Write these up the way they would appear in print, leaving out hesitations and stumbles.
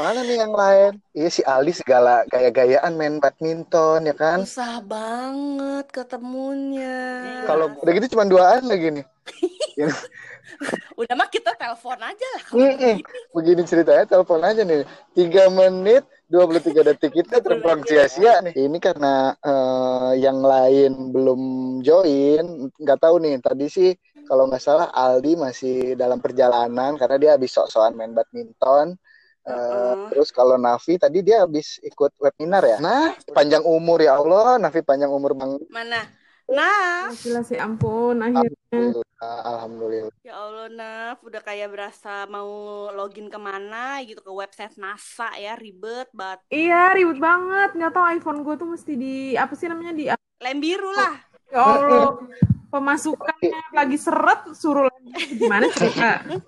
Mana nih yang lain? Iya si Aldi segala gaya-gayaan main badminton ya kan? Susah banget ketemunya. Kalau udah gitu cuma duaan lagi nih. Udah mah kita telepon aja lah. Begini ceritanya telepon aja nih. 3 menit 23 detik kita terbuang sia-sia nih. Ini karena yang lain belum join, nggak tahu nih. Tadi sih kalau nggak salah Aldi masih dalam perjalanan karena dia habis sok-sokan main badminton. Terus kalau Nafi tadi dia habis ikut webinar ya. Nah, panjang umur ya Allah, Nafi panjang umur bang. Mana? Naf. Alhamdulillah sih, ampun akhirnya. Alhamdulillah. Ya Allah Naf, udah kayak berasa mau login kemana gitu ke website NASA ya, ribet banget. Iya, ribet banget. Nggak tahu iPhone gue tuh mesti di apa sih namanya, di lem biru lah. Ya Allah, pemasukannya lagi seret, suruh lagi gimana cerita?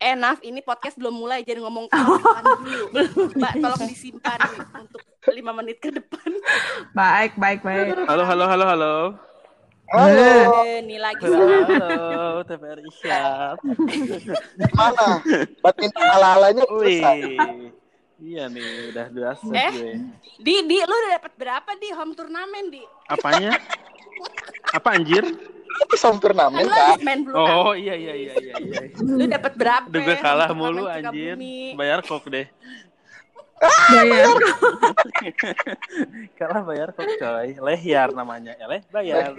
Naf, ini podcast belum mulai, jadi ngomong kawan dulu. Mbak, tolong disimpan untuk 5 menit ke depan. Baik. Halo. Halo. Ini lagi. Halo, TVRI siap. Mana? Badminton ala-alanya selesai. Iya nih, udah biasa gue. Di, lu udah dapat berapa di home turnamen, Di? Apanya? Apa anjir? Som turnamen kan? Oh iya. Lu dapat berapa? Udah gue kalah mulu anjir. Bayar kok deh. Kalah bayar kok coy. Lehyar namanya. Bayar.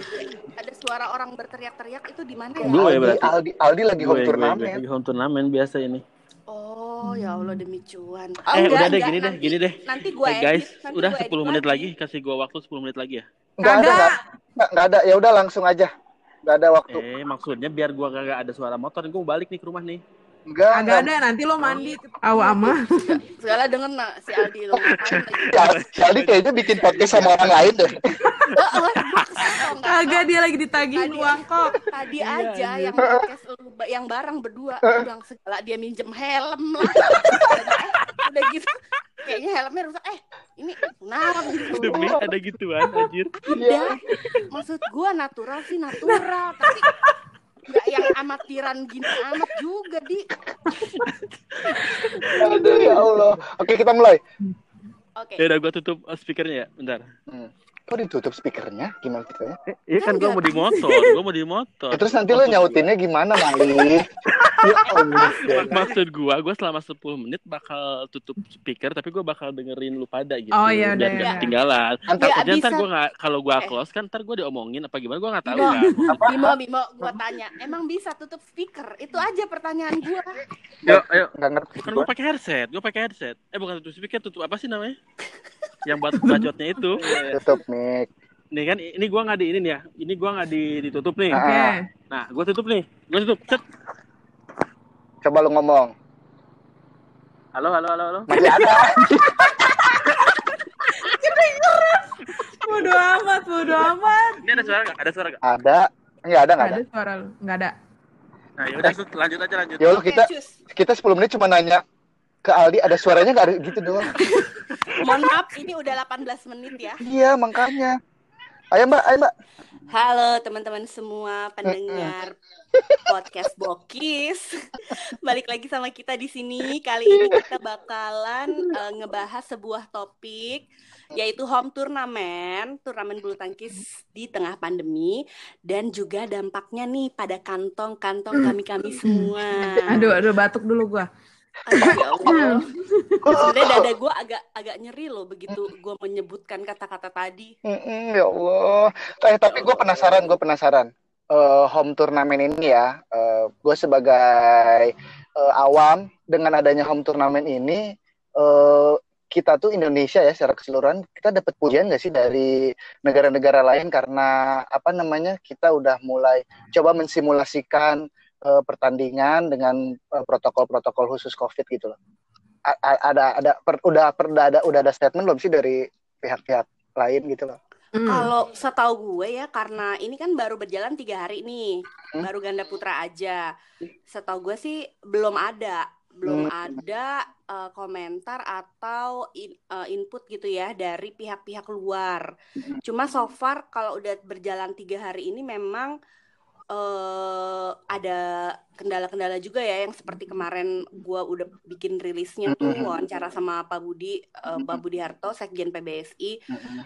Ada suara orang berteriak-teriak itu di mana ya? Gue berarti Aldi lagi home turnamen. Lagi home turnamen biasa ini. Oh ya Allah demi cuan. Udah deh gini. Nanti gue guys, udah 10 menit lagi, kasih gue waktu 10 menit lagi ya. Enggak ada. Ya udah langsung aja. Gak ada waktu. Maksudnya biar gue gak ada suara motor, gue balik nih ke rumah nih. Enggak ada, nanti lo mandi. Awa ama. Segala denger nak si Aldi lo. Si Aldi kayaknya bikin podcast sama orang lain deh. Agak dia lagi ditagih uang kok. Tadi aja yang podcast yang bareng berdua, udah segala dia minjem helm lah. Udah gitu. Kayaknya helmnya rusak. Ini narang gitu. Demi ada gituan anjir. Iya. Maksud gue natural, tapi nggak yang amatiran gini amat juga, Di. Aduh ya Allah. Oke, kita mulai. Oke. Ya udah gue tutup speakernya ya, bentar. Kok ditutup speakernya? Gimana ceritanya? Iya kan gue mau di motor, Ya, terus nanti lo nyautinnya gimana, Mali? Ya Allah. Maksud gue selama 10 menit bakal tutup speaker, tapi gue bakal dengerin lu pada gitu. Oh iya, biar gak ketinggalan. Ntar gue kalau gue close kan, ntar gue diomongin apa gimana, gue nggak tahu kan. Bimo, gue tanya, emang bisa tutup speaker? Itu aja pertanyaan gue. Ayo, nggak ngerti. Kan gue pakai headset, bukan tutup speaker, tutup apa sih namanya? Yang buat bacotnya itu. Tutup mic. Nih kan, ini gue nggak di ini nih ya. Ini gue nggak ditutup nih. Nah, gue tutup. Cet. Coba lu ngomong. Halo. Masih ada. Kedengeran. Bodoh amat. Ini ada suara nggak? Ada. Nggak ada. Ada suara lu. Nggak ada. Nah, yaudah lanjut aja. Yaudah kita 10 menit cuma nanya ke Aldi ada suaranya nggak, ada gitu doang. Mohon maaf, ini udah 18 menit ya. Iya, makanya. Ayo mbak. Halo teman-teman semua pendengar podcast Bokis. Balik lagi sama kita di sini. Kali ini kita bakalan ngebahas sebuah topik, yaitu home turnamen, turnamen bulu tangkis di tengah pandemi, dan juga dampaknya nih pada kantong-kantong kami-kami semua. Aduh batuk dulu gua. Sebenarnya dada gue agak nyeri loh begitu gue menyebutkan kata-kata tadi. Ya Allah. Tapi gue penasaran. Home turnamen ini ya, gue sebagai awam, dengan adanya home turnamen ini, kita tuh Indonesia ya secara keseluruhan, kita dapat pujian nggak sih dari negara-negara lain karena kita udah mulai coba mensimulasikan pertandingan dengan protokol-protokol khusus COVID gitu loh. Udah ada statement belum sih dari pihak-pihak lain gitu loh. Kalau setahu gue ya, karena ini kan baru berjalan 3 hari nih, baru ganda putra aja. Setahu gue sih belum ada komentar atau input gitu ya dari pihak-pihak luar. Cuma so far kalau udah berjalan 3 hari ini memang ada kendala-kendala juga ya, yang seperti kemarin gue udah bikin rilisnya tuh, wawancara sama Pak Budi, Pak Budi Harto, Sekjen PBSI.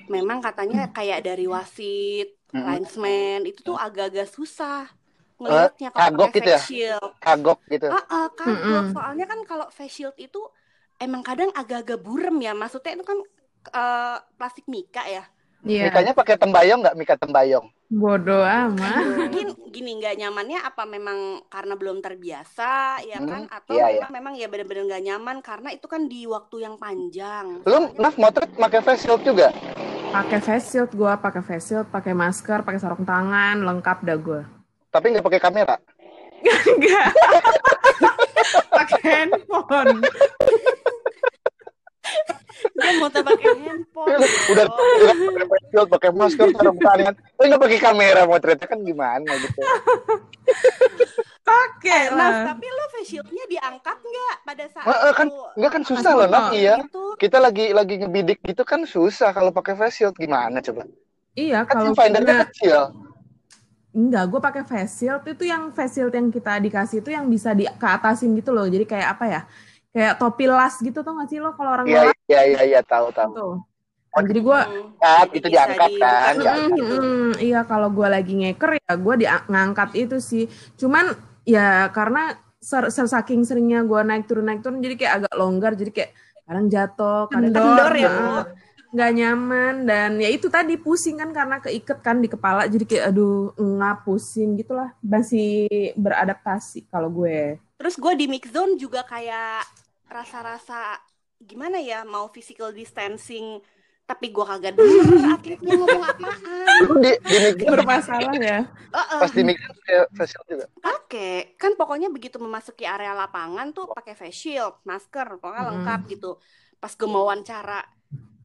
Memang katanya kayak dari wasit, linesman, itu tuh agak-agak susah ngelihatnya kalau pakai face shield. Kagok gitu. Kagok. Soalnya kan kalau face shield itu emang kadang agak-agak burem ya, maksudnya itu kan plastik mika ya. Yeah. Mikanya pakai tembayong nggak, mika tembayong? Bodoh amat. Mungkin gini, nggak nyamannya apa memang karena belum terbiasa ya kan, atau memang ya benar-benar nggak nyaman karena itu kan di waktu yang panjang. Lu Naf motret pakai face shield juga? Pakai face shield gua, pakai face shield, pakai masker, pakai sarung tangan, lengkap dah gua. Tapi nggak pakai kamera? Nggak. Pakai handphone. Dia mau pakai handphone. Udah pakai masker, sarung tangan. Tapi nggak pakai kamera, motretnya kan gimana gitu. Pakai lah. Tapi lo face shieldnya diangkat nggak pada saat kan susah loh, Naf. Iya. Kita lagi ngebidik gitu kan susah kalau pakai face shield, gimana coba? Iya, kan kalau findernya kecil. Enggak, gue pakai face shield itu yang face shield yang kita dikasih itu yang bisa keatasin gitu loh. Jadi kayak apa ya? Kayak topi las gitu, tau gak sih lo kalau orang las? Iya, tahu. Tuh. Jadi gue itu diangkat kan? Iya, kalau gue lagi ngeker ya gue ngangkat itu sih. Cuman ya karena saking seringnya gue naik turun jadi kayak agak longgar, jadi kayak kadang jatuh, kadang kendor ya. Nggak nyaman, dan ya itu tadi pusing kan karena keiket kan di kepala, jadi kayak aduh ngap, pusing gitulah, masih beradaptasi kalau gue. Terus gue di mix zone juga kayak rasa-rasa gimana ya, mau physical distancing tapi gue kagak denger atletnya ngomong apaan. Di mix zone bermasalah ya. Pas di mix zone pakai face shield juga. Pakai kan, pokoknya begitu memasuki area lapangan tuh pakai face shield, masker, pokoknya lengkap gitu. Pas gue mau wawancara,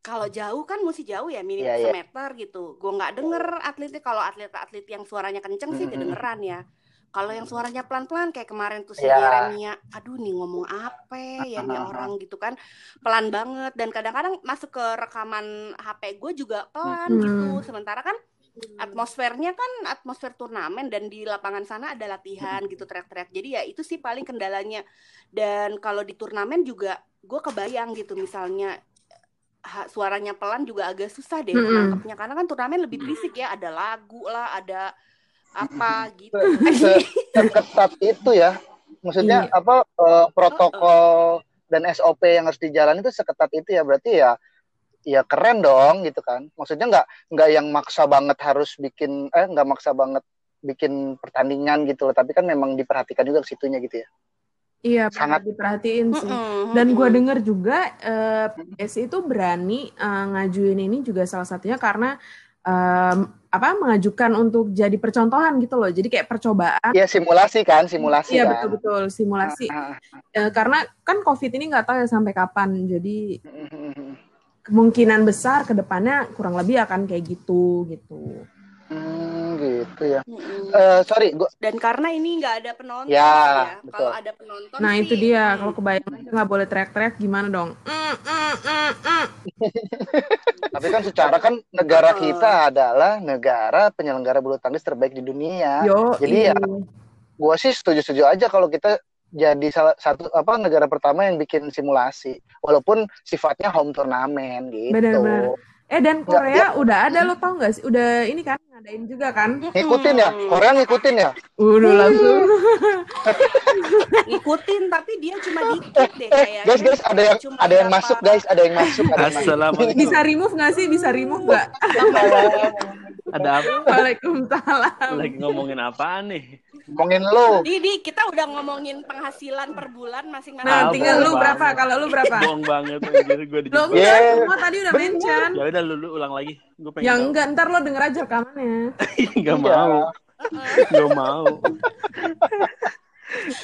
kalau jauh kan mesti jauh ya, minimal semeter gitu. Gue nggak denger atletnya. Kalau atlet-atlet yang suaranya kenceng sih kedengeran ya. Kalau yang suaranya pelan-pelan kayak kemarin tuh si Jeremia, aduh nih ngomong apa ya nih orang gitu kan, pelan banget. Dan kadang-kadang masuk ke rekaman HP gue juga pelan gitu. Sementara kan atmosfernya kan atmosfer turnamen, dan di lapangan sana ada latihan gitu, teriak-teriak. Jadi ya itu sih paling kendalanya. Dan kalau di turnamen juga gue kebayang gitu, misalnya suaranya pelan juga agak susah deh nangkepnya, karena kan turnamen lebih berisik ya, ada lagu lah, ada apa gitu. Ketat itu ya, maksudnya apa protokol dan SOP yang harus dijalani itu seketat itu ya, berarti ya keren dong gitu kan. Maksudnya nggak yang maksa banget harus bikin nggak maksa banget bikin pertandingan gitu loh, tapi kan memang diperhatikan juga situnya gitu ya. Iya, sangat diperhatiin sih. Dan gue denger juga PBSI itu berani ngajuin ini juga salah satunya karena mengajukan untuk jadi percontohan gitu loh. Jadi kayak percobaan. Iya, simulasi. Iya, kan? Betul-betul simulasi. Karena kan COVID ini nggak tahu ya sampai kapan. Jadi kemungkinan besar kedepannya kurang lebih akan kayak gitu. Gitu ya. Dan karena ini nggak ada penonton ya. Kalau ada penonton, nah sih, itu dia. Kalau kebayang nggak boleh teriak-teriak gimana dong? Tapi kan secara kan negara kita adalah negara penyelenggara bulu tangkis terbaik di dunia. Jadi ya, gue sih setuju-setuju aja kalau kita jadi salah satu negara pertama yang bikin simulasi, walaupun sifatnya home turnamen gitu. Benar-benar. Dan Korea udah ada, lo tau gak sih? Udah ini kan, ngadain juga kan? Ngikutin ya? Korea ngikutin ya? Udah langsung. Ngikutin, tapi dia cuma dikit deh kayaknya. Guys, ada yang masuk guys, ada yang masuk. Assalamualaikum. Bisa remove gak sih? Ada apa? Waalaikumsalam. Lagi ngomongin apaan nih? Ngomongin lo. Didi, kita udah ngomongin penghasilan per bulan masing-masing. Nah, tinggal lu berapa? Kalau lu berapa? Bohong banget. Lo enggak, semua tadi udah mention. Ya udah, lu ulang lagi. Gue pengen. Yang enggak, ntar lo denger aja rekamannya. Enggak mau.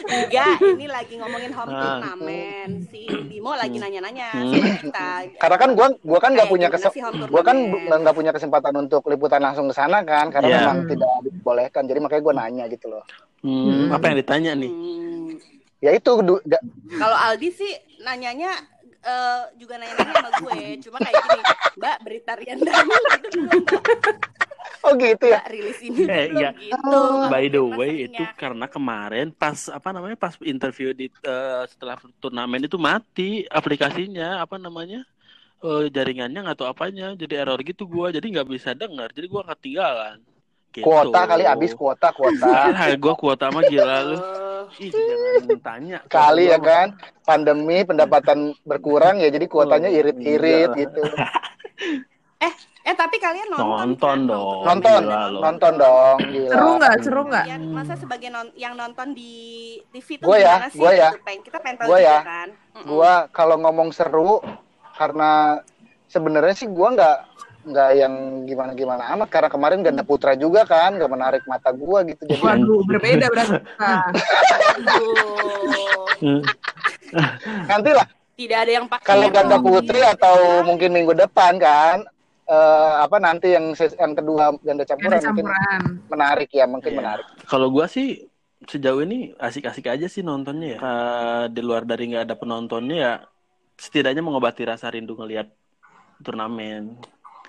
Enggak, ini lagi ngomongin home turnamen. Si Bimo lagi nanya-nanya sama kita. Karena kan gua kan enggak punya kesempatan untuk liputan langsung ke sana kan, karena memang tidak diperbolehkan. Jadi makanya gua nanya gitu loh. Apa yang ditanya nih? Ya itu kalau Aldi sih nanyanya juga nanya-nanya sama gue, cuma kayak gini, Mbak, berita Rian Dama gitu dulu, Mbak. Oh gitu ya. Rilis ini ya. Gitu. By the way, itu karena kemarin pas apa namanya pas interview di setelah turnamen itu mati aplikasinya apa namanya jaringannya nggak tahu apanya, jadi error gitu gue, jadi nggak bisa dengar, jadi gue ketinggalan. Gitu. Kuota kali habis kuota. Gue kuota mah gila lu. Ih, jangan tanya. Kali ya kan, pandemi pendapatan berkurang ya, jadi kuotanya irit-irit gitu. Tapi kalian nonton dong. Gila. Seru nggak? Ya, masa sebagai yang nonton di TV tuh gimana sih? Kita pengen tahu juga kan. Gue kalau ngomong seru, karena sebenarnya sih gue nggak yang gimana-gimana amat, karena kemarin Ganda Putra juga kan, nggak menarik mata gue gitu. Jadi waduh, berbeda berarti. Nantilah. Tidak ada yang pakai. Kalau Ganda Putri atau mungkin minggu depan kan. Nanti yang kedua ganda campuran. Mungkin menarik. Kalau gue sih sejauh ini asik-asik aja sih nontonnya ya. Di luar dari nggak ada penontonnya ya, setidaknya mengobati rasa rindu ngelihat turnamen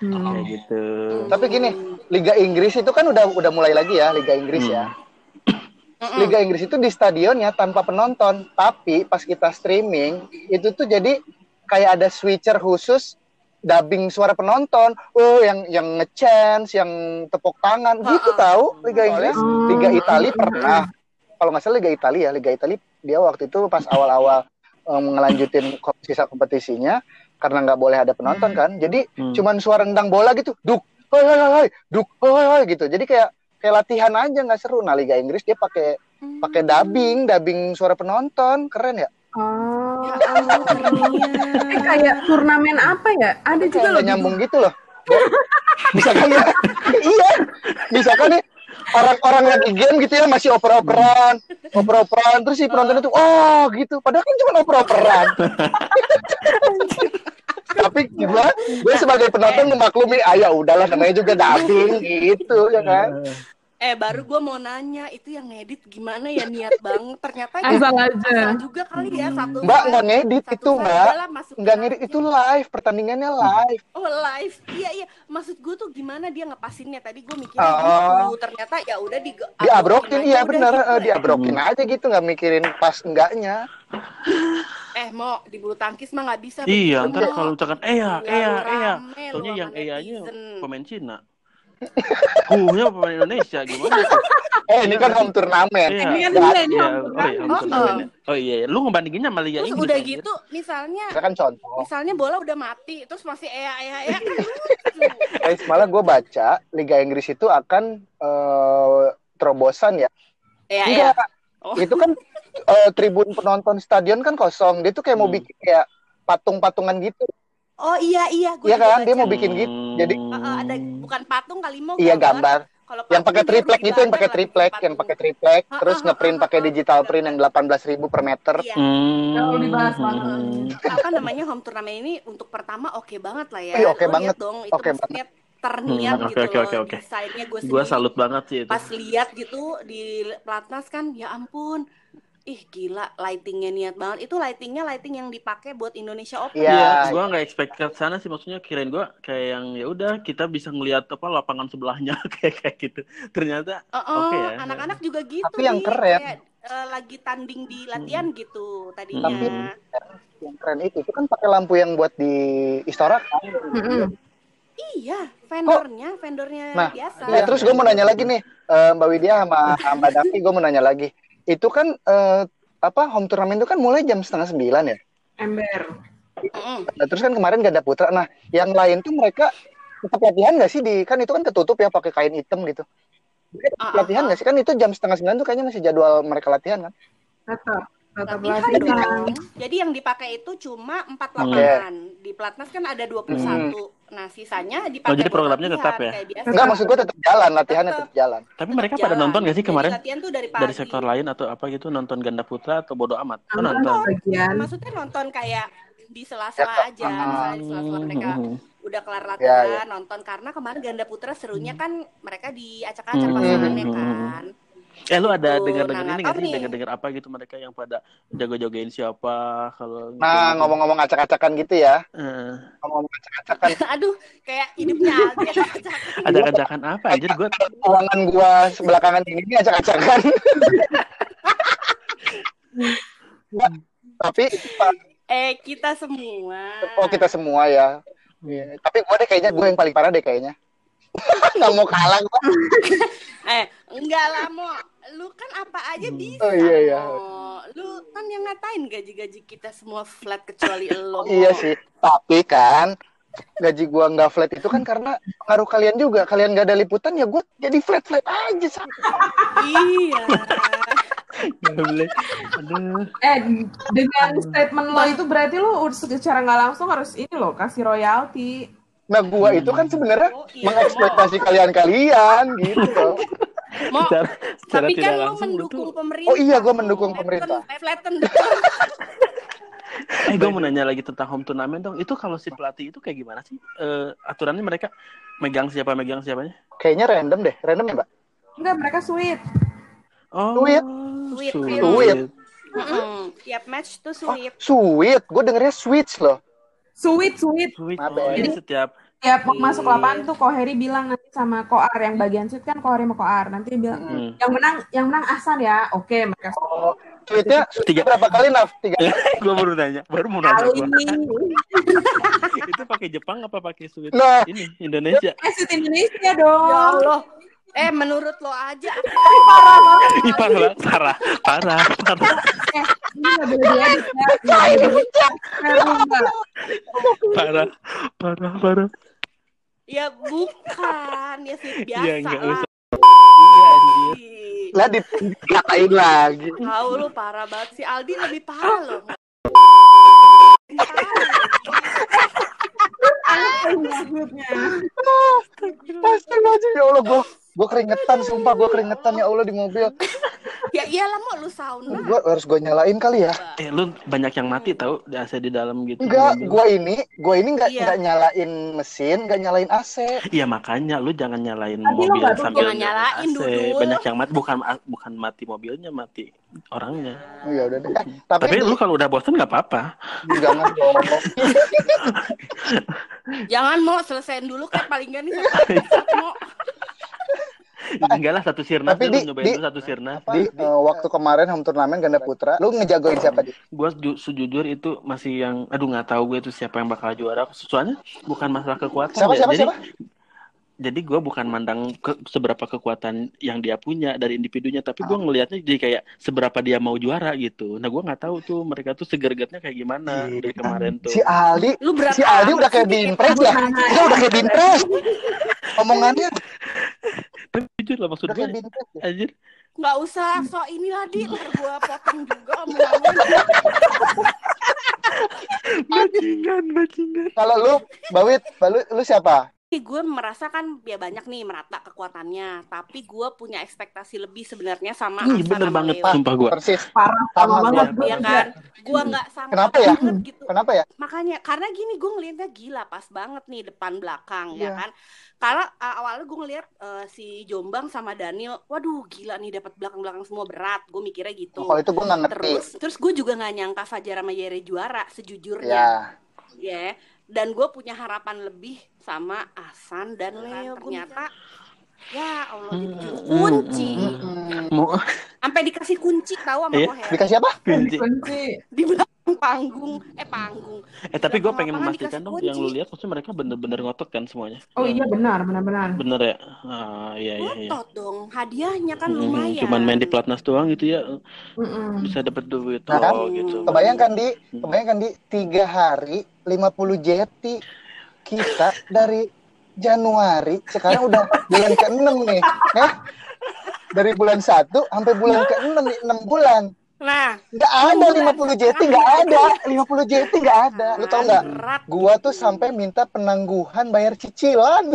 kayak gitu. Tapi gini, Liga Inggris itu kan udah mulai lagi ya Liga Inggris ya. Liga Inggris itu di stadionnya tanpa penonton, tapi pas kita streaming itu tuh jadi kayak ada switcher khusus. Dubbing suara penonton, yang nge-chance, yang tepuk tangan, gitu tahu Liga Inggris, Liga Itali pernah. Kalau nggak salah Liga Itali dia waktu itu pas awal-awal ngelanjutin sisa kompetisinya karena nggak boleh ada penonton kan. Jadi cuman suara nendang bola gitu, duk, hoi, duk, hoi gitu. Jadi kayak latihan aja nggak seru. Nah Liga Inggris dia pakai dubbing suara penonton, keren ya. Kayak turnamen apa ya? Ada juga loh. Nyambung gitu loh. Bisa kan ya? Iya. Bisa kan nih orang lagi game gitu ya masih oper-operan terus si penonton itu gitu. Padahal kan cuma oper-operan. Tapi gue sebagai penonton memaklumi, ya udahlah namanya juga dubbing gitu ya kan. Baru gue mau nanya, itu yang ngedit gimana ya niat bang? Ternyata asal juga kali ya satu. Mbak nggak ngedit itu mbak, nggak ngedit itu live, pertandingannya live. Oh live, iya. Maksud gue tuh gimana dia ngepasinnya? Tadi gue mikirnya gitu, ternyata ya udah diabrokin, iya benar, diabrokin aja gitu, nggak mikirin pas enggaknya. Mau di bulu tangkis mah nggak bisa. Iya, ntar kalau ucapkan ya, soalnya yang nya pemain Cina. Kuhnya pemain Indonesia gimana? Ini kan home turnamen. Oh iya, lu ngebandinginnya sama Liga Inggris. Udah gitu, misalnya bola udah mati, terus masih ya. Malah gue baca Liga Inggris itu akan terobosan ya. Iya. Itu kan tribun penonton stadion kan kosong, dia tuh kayak mau bikin kayak patung-patungan gitu. Oh iya, gue kan dia mau bikin gitu. Jadi ada bukan patung kali mau. Iya gambar. Yang pakai triplek gitu, yang pakai triplek, terus ngeprint pakai digital print yang 18.000 per meter. Iya. Kalau dibahas banget. Apa namanya home turnamen ini untuk pertama oke banget lah ya. Iya oke banget dong. Oke banget. Terniat gitu okay. Desainnya gue salut banget sih itu. Pas lihat gitu di pelatnas kan, ya ampun. Ih gila, lightingnya niat banget. Itu lighting yang dipakai buat Indonesia Open. Iya, gue nggak expect ke sana sih, maksudnya kirain gue kayak yang ya udah kita bisa ngelihat apa lapangan sebelahnya kayak gitu. Ternyata oke ya. Anak-anak juga gitu. Tapi yang keren kayak, lagi tanding di latihan gitu tadinya. Tapi yang keren itu kan pakai lampu yang buat di Istora kan. Iya, vendornya nah, biasa. Nah, terus gue mau nanya lagi nih, Mbak Widya sama Mbak Dafi, gue mau nanya lagi. Itu kan home turnamen itu kan mulai jam 8:30 ya. Ember. Terus kan kemarin Ganda Putra. Nah, yang lain tuh mereka tetap latihan nggak sih di kan itu kan ketutup ya pakai kain hitam gitu. Latihan nggak sih kan itu jam 8:30 tuh kayaknya masih jadwal mereka latihan kan? Tetap latihan. Jadi yang dipakai itu cuma 4 lapangan. Di pelatnas kan ada 21. Nah, sisanya dipakai. Jadi programnya tetap ya. Enggak, maksud gue tetap jalan, latihannya tetap jalan. Tapi mereka pada nonton enggak sih kemarin? Latihan tuh dari sektor lain atau apa gitu nonton Ganda Putra atau bodo amat? Nonton. Maksudnya nonton kayak di sela-sela aja, misalnya di sela-sela mereka udah kelar latihan nonton karena kemarin Ganda Putra serunya kan mereka diacak-acak pasangannya kan. Lu ada dengar-dengar ini nggak sih? Dengar-dengar apa gitu mereka yang pada jago-jagain siapa kalau gitu, ngomong-ngomong acak-acakan gitu ya? Ngomong-ngomong acak-acakan. Aduh, kayak hidupnya ada acak-acakan apa? Anjir gue keuangan gue sebelakangan ini acak-acakan. Tapi kita semua. Oh, kita semua ya. Yeah. Tapi gue deh kayaknya gue yang paling parah deh kayaknya. Nggak mau kalah gue. Enggak lah Mo, lu kan apa aja bisa. Oh iya iya. Mo. Lu kan yang ngatain gaji-gaji kita semua flat kecuali lo. Iya sih, tapi kan gaji gua nggak flat itu kan karena pengaruh kalian juga. Kalian nggak ada liputan ya gua jadi flat-flat aja sama. Iya. Dengan statement lo itu berarti lu secara nggak langsung harus ini lo kasih royalti. Nah, gua itu kan sebenarnya mengeksploitasi kalian-kalian gitu. Mo, tapi kan lo mendukung pemerintah. Oh iya, gua mendukung pemerintah. Flatten. Gua mau nanya lagi tentang home turnamen dong. Itu kalau si pelatih itu kayak gimana sih? Aturannya mereka megang siapanya? Kayaknya random deh. Random ya, Mbak? Enggak, mereka sweet. Oh, sweet. Tiap match tuh sweet. Sweet. Gua dengernya switch loh. Sweet. Jadi setiap masuk lapangan tuh Ko Heri bilang nanti sama Ko Ar yang bagian sweet kan Ko Heri sama Ko Ar nanti dia bilang yang menang Asan ya. Oke, makasih. Oh, sweetnya tiga berapa kali Naf? 3. Gua baru mau nanya. Itu pakai Jepang apa pakai sweet ini Indonesia? Sweet Indonesia dong. Ya Allah. Menurut lo aja. Parah. Parah. Ya bukan, ya sih biasa lah. Lah dikatain lagi. Tahu lu parah banget sih, Aldi lebih parah loh. Pasti ya Allah gue keringetan, sumpah gue keringetan ya Allah di mobil. Ya iyalah mau lu sauna. Gue harus gue nyalain kali ya. Lu banyak yang mati tau di AC di dalam gitu. Enggak, gue ini nggak nyalain mesin, nggak nyalain AC. Iya makanya lu jangan nyalain mobil sambil nyalain AC. Banyak yang mati, bukan mati mobilnya, mati orangnya. Iya udah deh. Tapi lu kalau udah bosan nggak apa-apa. Jangan mau selesain dulu kayak paling gak nih mau. Enggak lah satu sirna. Tapi lu nyobain dulu satu sirna. Waktu kemarin home turnamen ganda putra, lu ngejagoin siapa di? Gue sejujur itu masih yang nggak tahu gue itu siapa yang bakal juara. Soalnya bukan masalah kekuatan. Siapa? Jadi gue bukan mandang seberapa kekuatan yang dia punya dari individunya, tapi gue ngelihatnya jadi kayak seberapa dia mau juara gitu. Nah gue nggak tahu tuh mereka tuh segergetnya kayak gimana dari kemarin tuh. Si Aldi udah kayak diimpres ya. Dia udah kayak diimpres. Omongannya. Tapi jujur lah maksudnya. Anjir. Nggak usah so inilah di gue potong juga omongannya. Bajingan. Kalau lu Bawit, lu siapa? Gue merasa kan ya banyak nih merata kekuatannya, tapi gue punya ekspektasi lebih sebenarnya sama Asan. Bener banget, Leo. Sumpah gue. Persis. Parah banget. Iya kan. Gue nggak sama. Kenapa ya? Gitu. Kenapa ya? Makanya karena gini gue ngelihatnya gila pas banget nih depan belakang ya kan. Karena awalnya gue ngelihat si Jombang sama Daniel, waduh gila nih dapat belakang-belakang semua berat. Gue mikirnya gitu. Kalau itu gue nggak ngerti. Terus gue juga nggak nyangka Fajar Mayere juara sejujurnya. Ya. Dan gue punya harapan lebih sama Asan dan Leo. Ternyata, ya Allah, dikasih kunci. Sampai dikasih kunci, tahu sama Ko Heri. Dikasih apa? Kunci. Di belakang panggung. Panggung. Tapi gue pengen memastikan dong, kunci. Yang lu lihat, maksudnya mereka bener-bener ngotot kan semuanya? Oh iya, benar. Bener ya? Ah, iya. Ngotot dong, hadiahnya kan lumayan. Cuman main di platnas doang gitu ya, bisa dapet duit. Nah, kan? Gitu. Kebayangkan di 3 hari, 50 jeti kita dari Januari sekarang udah bulan ke-6 nih. Dari bulan 1 sampai bulan ke-6 nih, 6 bulan. Nah, enggak ada 50 jeti, enggak ada. Lu tau enggak? Gua tuh sampai minta penangguhan bayar cicilan.